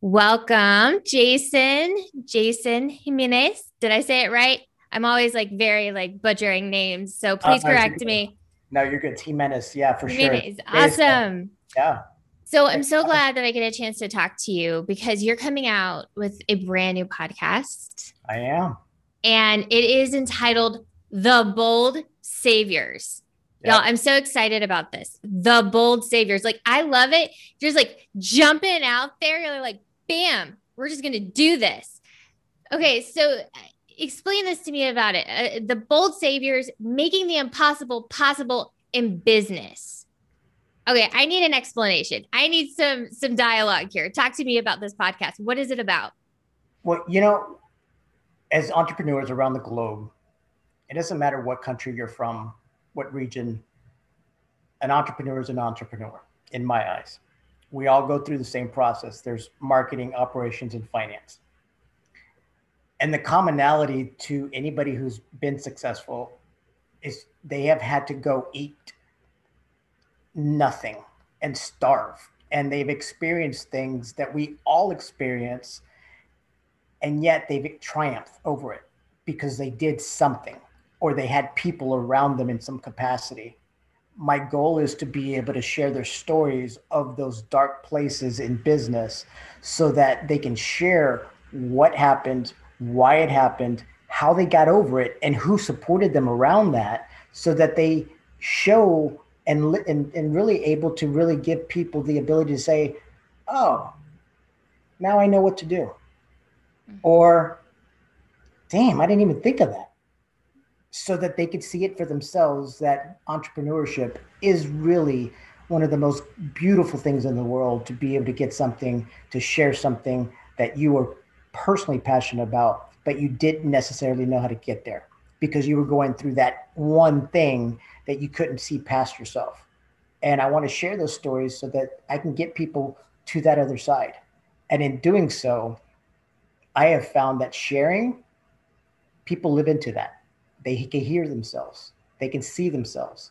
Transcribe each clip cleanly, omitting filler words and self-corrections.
Welcome, Jason Jimenez. Did I say it right? I'm always very butchering names. So please correct me. No, you're good. Jimenez. Yeah, for Jimenez. Sure. Awesome. Yeah. So I'm so glad that I get a chance to talk to you because you're coming out with a brand new podcast. I am. And it is entitled The Bold Saviors. Yep. Y'all, I'm so excited about this. The Bold Saviors. I love it. You're just jumping out there. You're bam, we're just going to do this. Okay. So explain this to me about it. The Bold Saviors, making the impossible possible in business. Okay. I need an explanation. I need some dialogue here. Talk to me about this podcast. What is it about? Well, as entrepreneurs around the globe, it doesn't matter what country you're from, what region, an entrepreneur is an entrepreneur in my eyes. We all go through the same process. There's marketing, operations, and finance. And the commonality to anybody who's been successful is they have had to go eat nothing and starve. And they've experienced things that we all experience, and yet they've triumphed over it because they did something or they had people around them in some capacity. My goal is to be able to share their stories of those dark places in business so that they can share what happened, why it happened, how they got over it, and who supported them around that, so that they show and really able to really give people the ability to say, oh, now I know what to do. Or, damn, I didn't even think of that. So that they could see it for themselves, that entrepreneurship is really one of the most beautiful things in the world, to be able to get something, to share something that you were personally passionate about, but you didn't necessarily know how to get there because you were going through that one thing that you couldn't see past yourself. And I want to share those stories so that I can get people to that other side. And in doing so, I have found that sharing, people live into that. They can hear themselves. They can see themselves.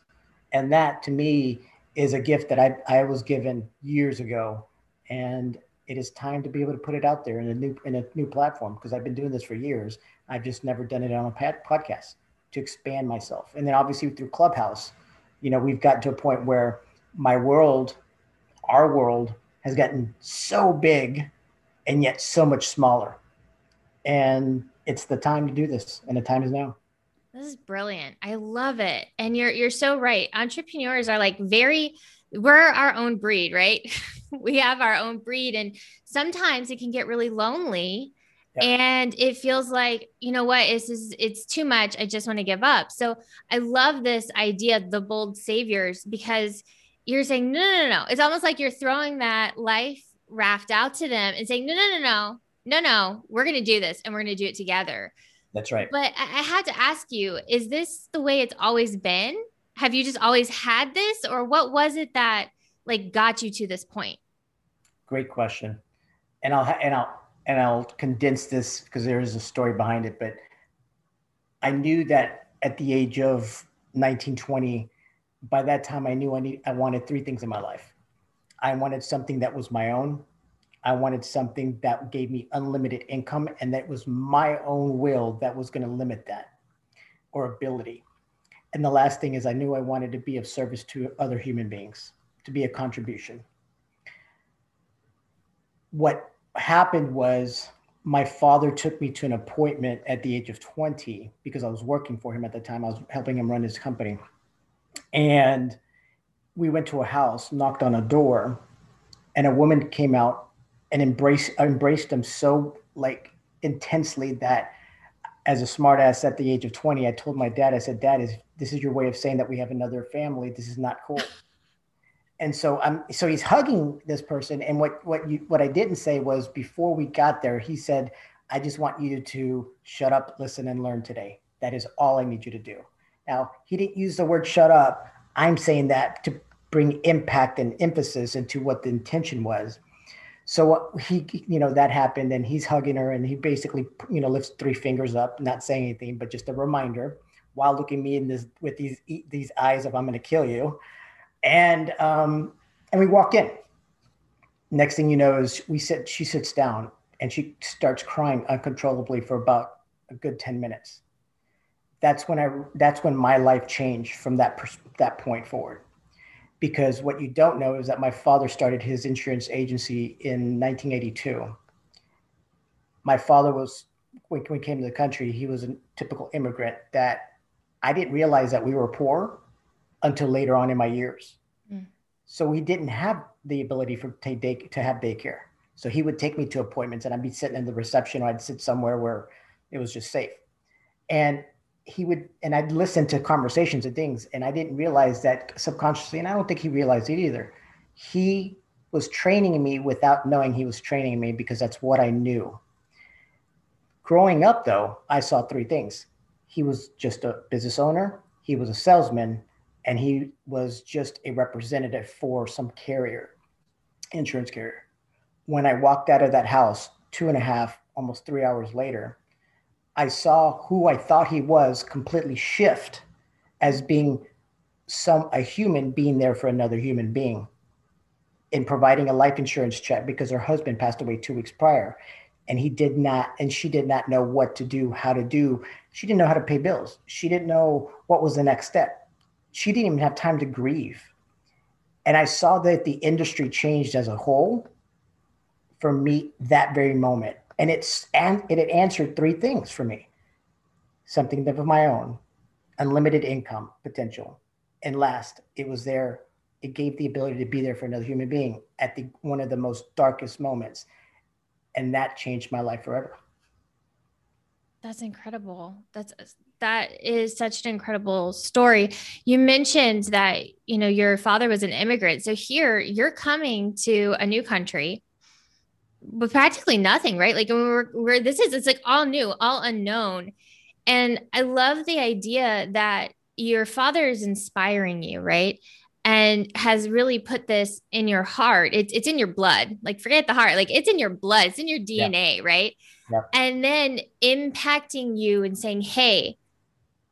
And that, to me, is a gift that I was given years ago. And it is time to be able to put it out there in a new platform, because I've been doing this for years. I've just never done it on a podcast to expand myself. And then obviously through Clubhouse, we've gotten to a point where our world has gotten so big and yet so much smaller. And it's the time to do this, and the time is now. This is brilliant. I love it. And you're so right. Entrepreneurs are we're our own breed, right? We have our own breed, and sometimes it can get really lonely. Yeah. And it feels like, it's too much. I just want to give up. So I love this idea, the Bold Saviors, because you're saying, no. It's almost like you're throwing that life raft out to them and saying, no, we're going to do this, and we're going to do it together. That's right. But I had to ask you, is this the way it's always been? Have you just always had this, or what was it that got you to this point? Great question. And I'll condense this because there is a story behind it, but I knew that at the age of 19, 20, by that time I knew I wanted three things in my life. I wanted something that was my own. I wanted something that gave me unlimited income, and that was my own will that was going to limit that or ability. And the last thing is, I knew I wanted to be of service to other human beings, to be a contribution. What happened was, my father took me to an appointment at the age of 20 because I was working for him at the time. I was helping him run his company. And we went to a house, knocked on a door, and a woman came out and embraced him so intensely that, as a smart ass at the age of 20, I told my dad, I said, Dad, this is your way of saying that we have another family. This is not cool. And so so he's hugging this person. And what I didn't say was, before we got there, he said, I just want you to shut up, listen, and learn today. That is all I need you to do. Now, he didn't use the word shut up. I'm saying that to bring impact and emphasis into what the intention was. So that happened, and he's hugging her, and he basically, lifts three fingers up, not saying anything, but just a reminder, while looking me in this with these eyes of, I'm going to kill you. And we walked in, Next thing you know is she sits down and she starts crying uncontrollably for about a good 10 minutes. That's when my life changed from that point forward. Because what you don't know is that my father started his insurance agency in 1982. My father was, when we came to the country, he was a typical immigrant that I didn't realize that we were poor until later on in my years. Mm. So we didn't have the ability to have daycare. So he would take me to appointments and I'd be sitting in the reception, or I'd sit somewhere where it was just safe. And I'd listen to conversations and things, and I didn't realize that subconsciously, and I don't think he realized it either. He was training me without knowing he was training me, because that's what I knew. Growing up though, I saw three things. He was just a business owner, he was a salesman, and he was just a representative for some carrier, insurance carrier. When I walked out of that house 2.5, almost 3 hours later, I saw who I thought he was completely shift as being a human being there for another human being, in providing a life insurance check because her husband passed away 2 weeks prior, and she did not know what to do, how to do. She didn't know how to pay bills. She didn't know what was the next step. She didn't even have time to grieve. And I saw that the industry changed as a whole for me that very moment. And it had answered three things for me: something of my own, unlimited income potential, and last, it gave the ability to be there for another human being at one of the most darkest moments, and that changed my life forever. That's incredible. That is such an incredible story. You mentioned that your father was an immigrant, so here you're coming to a new country. But practically nothing, right? Like it's like all new, all unknown. And I love the idea that your father is inspiring you, right? And has really put this in your heart. It's in your blood. Like, forget the heart, like it's in your blood, it's in your DNA, yeah. Right? Yeah. And then impacting you and saying, hey,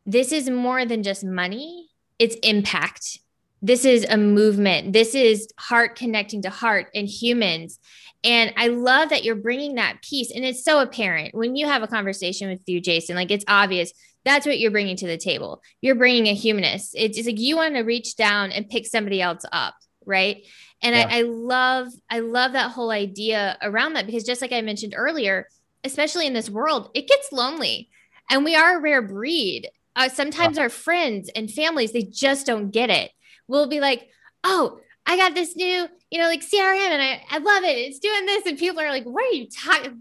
this is more than just money, it's impact. This is a movement. This is heart connecting to heart and humans. And I love that you're bringing that piece. And it's so apparent when you have a conversation with you, Jason, like it's obvious. That's what you're bringing to the table. You're bringing a humanist. It's like, you want to reach down and pick somebody else up. Right. And yeah. I love that whole idea around that, because just like I mentioned earlier, especially in this world, it gets lonely, and we are a rare breed. Sometimes our friends and families, they just don't get it. We'll be like, oh, I got this new, like CRM, and I love it. It's doing this. And people are like, what are you talking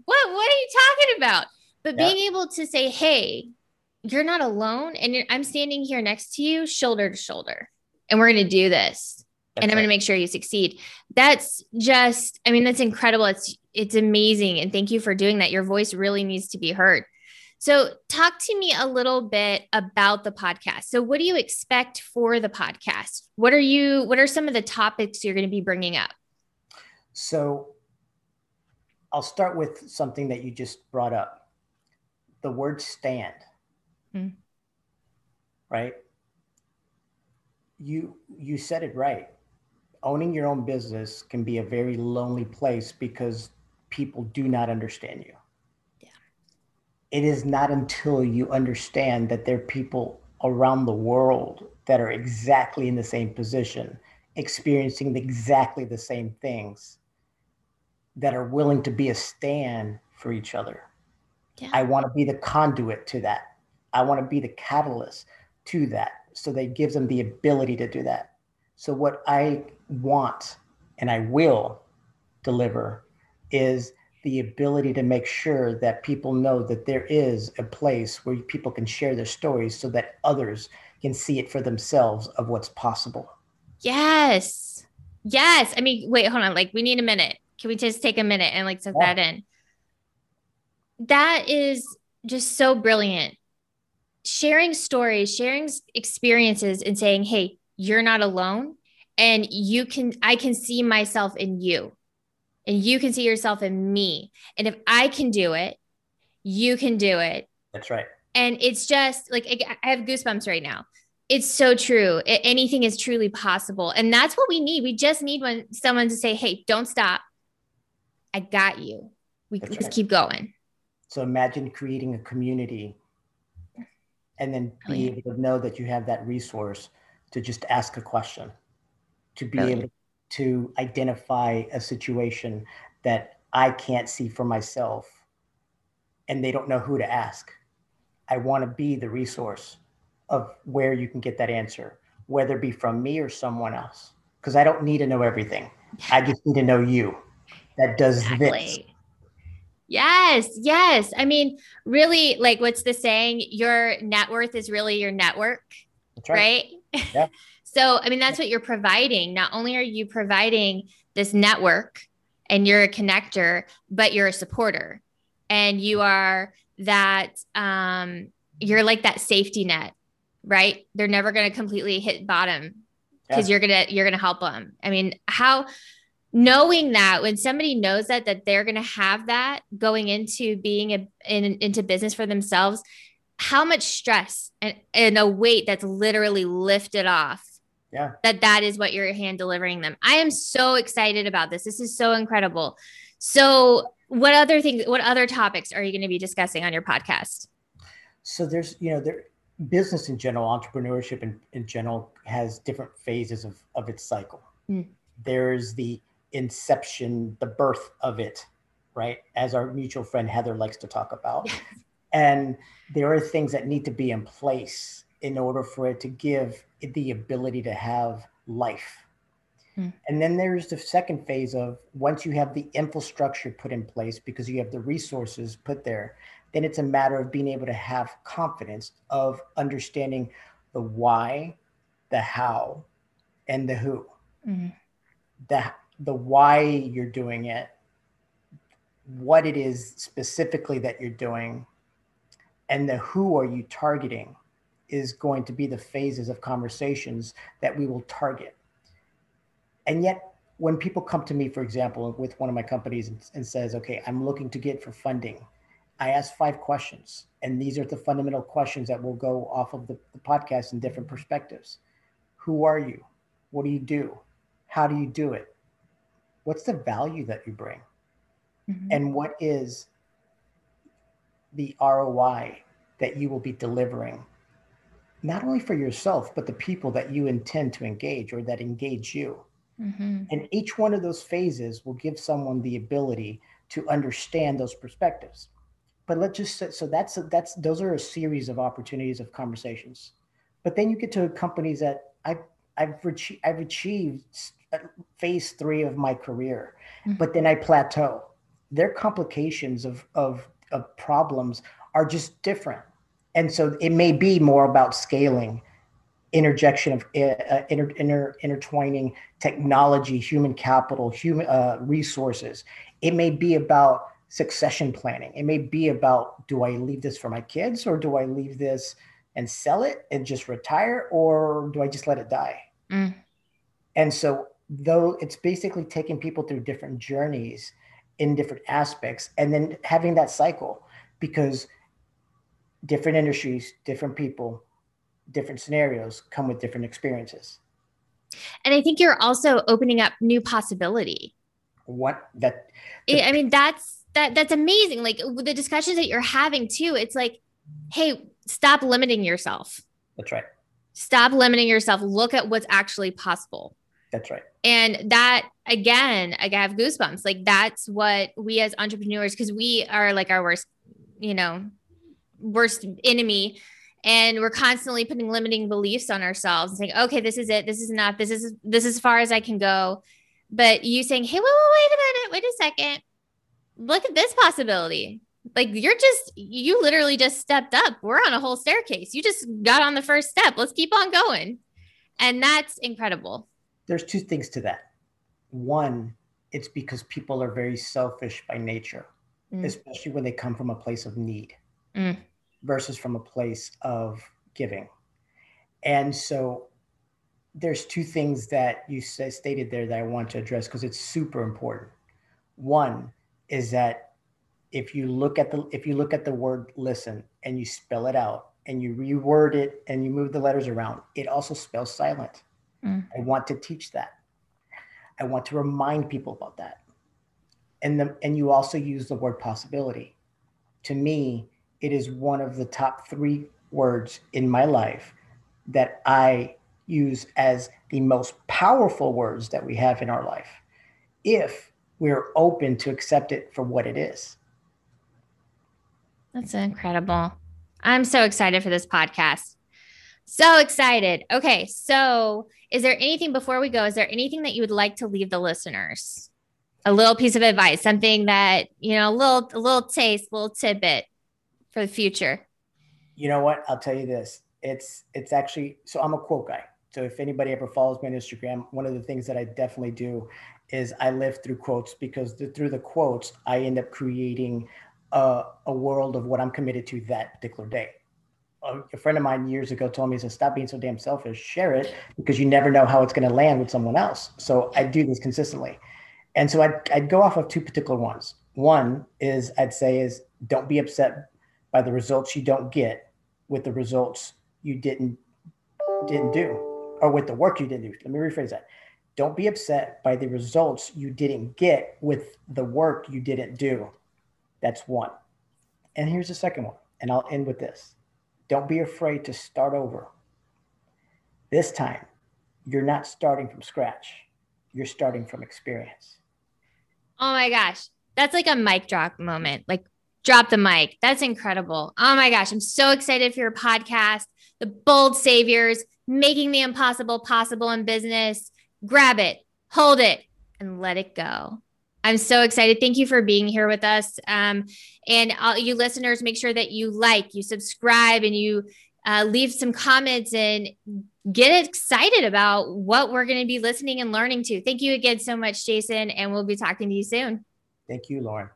about? But yeah. Being able to say, hey, you're not alone. And I'm standing here next to you, shoulder to shoulder, and we're going to do this. That's and I'm going to make sure you succeed. That's incredible. It's amazing. And thank you for doing that. Your voice really needs to be heard. So talk to me a little bit about the podcast. So what do you expect for the podcast? What are some of the topics you're going to be bringing up? So I'll start with something that you just brought up, the word stand, right? You said it right. Owning your own business can be a very lonely place because people do not understand you. It is not until you understand that there are people around the world that are exactly in the same position, experiencing exactly the same things, that are willing to be a stand for each other. Yeah. I want to be the conduit to that. I want to be the catalyst to that, so that it gives them the ability to do that. So what I want, and I will deliver, is the ability to make sure that people know that there is a place where people can share their stories, so that others can see it for themselves of what's possible. Yes. Yes. I mean, wait, hold on. Like, we need a minute. Can we just take a minute and like set that in? That is just so brilliant. Sharing stories, sharing experiences, and saying, hey, you're not alone, and I can see myself in you. And you can see yourself in me. And if I can do it, you can do it. That's right. And it's just like, I have goosebumps right now. It's so true. Anything is truly possible. And that's what we need. We just need someone to say, hey, don't stop. I got you. Let's keep going. So imagine creating a community and then be able to know that you have that resource to just ask a question, to be able to identify a situation that I can't see for myself and they don't know who to ask. I want to be the resource of where you can get that answer, whether it be from me or someone else, because I don't need to know everything. I just need to know you. That does this. Yes. Yes. I mean, really, like, what's the saying? Your net worth is really your network, right? Yeah. So, I mean, that's what you're providing. Not only are you providing this network and you're a connector, but you're a supporter and you are that, you're like that safety net, right? They're never going to completely hit bottom because you're going to help them. I mean, how knowing that when somebody knows that they're going to have that going into being into business for themselves, how much stress and a weight that's literally lifted off. Yeah. That is what you're hand delivering them. I am so excited about this. This is so incredible. So what other topics are you going to be discussing on your podcast? So there's, business in general, entrepreneurship in general has different phases of its cycle. Mm. There's the inception, the birth of it, right? As our mutual friend Heather likes to talk about. And there are things that need to be in place in order for it to give it the ability to have life. Mm. And then there's the second phase of once you have the infrastructure put in place because you have the resources put there, then it's a matter of being able to have confidence of understanding the why, the how, and the who. Mm. The why you're doing it, what it is specifically that you're doing, and the who are you targeting is going to be the phases of conversations that we will target. And yet when people come to me, for example, with one of my companies and says, okay, I'm looking to get for funding, I ask 5 questions. And these are the fundamental questions that will go off of the podcast in different perspectives. Who are you? What do you do? How do you do it? What's the value that you bring? Mm-hmm. And what is the ROI that you will be delivering, not only for yourself, but the people that you intend to engage or that engage you. Mm-hmm. And each one of those phases will give someone the ability to understand those perspectives. But let's just say, so those are a series of opportunities of conversations. But then you get to companies that I've achieved phase 3 of my career, mm-hmm. but then I plateau. Their complications of problems are just different. And so it may be more about scaling, interjection of intertwining technology, human capital, human resources. It may be about succession planning. It may be about, do I leave this for my kids or do I leave this and sell it and just retire, or do I just let it die? Mm. And so though it's basically taking people through different journeys in different aspects and then having that cycle, because different industries, different people, different scenarios come with different experiences. And I think you're also opening up new possibility. That's amazing. Like the discussions that you're having too, it's like, hey, stop limiting yourself. That's right. Stop limiting yourself. Look at what's actually possible. That's right. And that, again, I have goosebumps. Like that's what we as entrepreneurs, because we are like our worst enemy. And we're constantly putting limiting beliefs on ourselves and saying, okay, this is it. This is enough. This is as far as I can go. But you saying, hey, wait a minute, wait a second. Look at this possibility. Like you literally just stepped up. We're on a whole staircase. You just got on the first step. Let's keep on going. And that's incredible. There's 2 things to that. One, it's because people are very selfish by nature, especially when they come from a place of need versus from a place of giving. And so there's 2 things that you stated there that I want to address because it's super important. One is that if you look at the word listen and you spell it out and you reword it and you move the letters around, it also spells silent. I want to teach that. I want to remind people about that. And you also use the word possibility. To me, it is one of the top three words in my life that I use as the most powerful words that we have in our life, if we're open to accept it for what it is. That's incredible. I'm so excited for this podcast. So excited. Okay. So is there anything before we go, is there anything that you would like to leave the listeners? A little piece of advice, something that, a little taste, little tidbit for the future. You know what? I'll tell you this. It's actually, so I'm a quote guy. So if anybody ever follows me on Instagram, one of the things that I definitely do is I live through quotes, because through the quotes, I end up creating a world of what I'm committed to that particular day. A friend of mine years ago told me, he said, stop being so damn selfish, share it, because you never know how it's going to land with someone else. So I do this consistently. And so I'd go off of two particular ones. One is I'd say don't be upset by the results you don't get with the results you didn't do, or with the work you didn't do. Let me rephrase that. Don't be upset by the results you didn't get with the work you didn't do. That's one. And here's the second one. And I'll end with this. Don't be afraid to start over. This time, you're not starting from scratch. You're starting from experience. Oh my gosh. That's like a mic drop moment. Like, drop the mic. That's incredible. Oh my gosh. I'm so excited for your podcast, The Bold Saviors, making the impossible possible in business. Grab it, hold it, and let it go. I'm so excited. Thank you for being here with us. And all you listeners, make sure that you subscribe, and you leave some comments, and get excited about what we're going to be listening and learning to. Thank you again so much, Jason. And we'll be talking to you soon. Thank you, Lauren.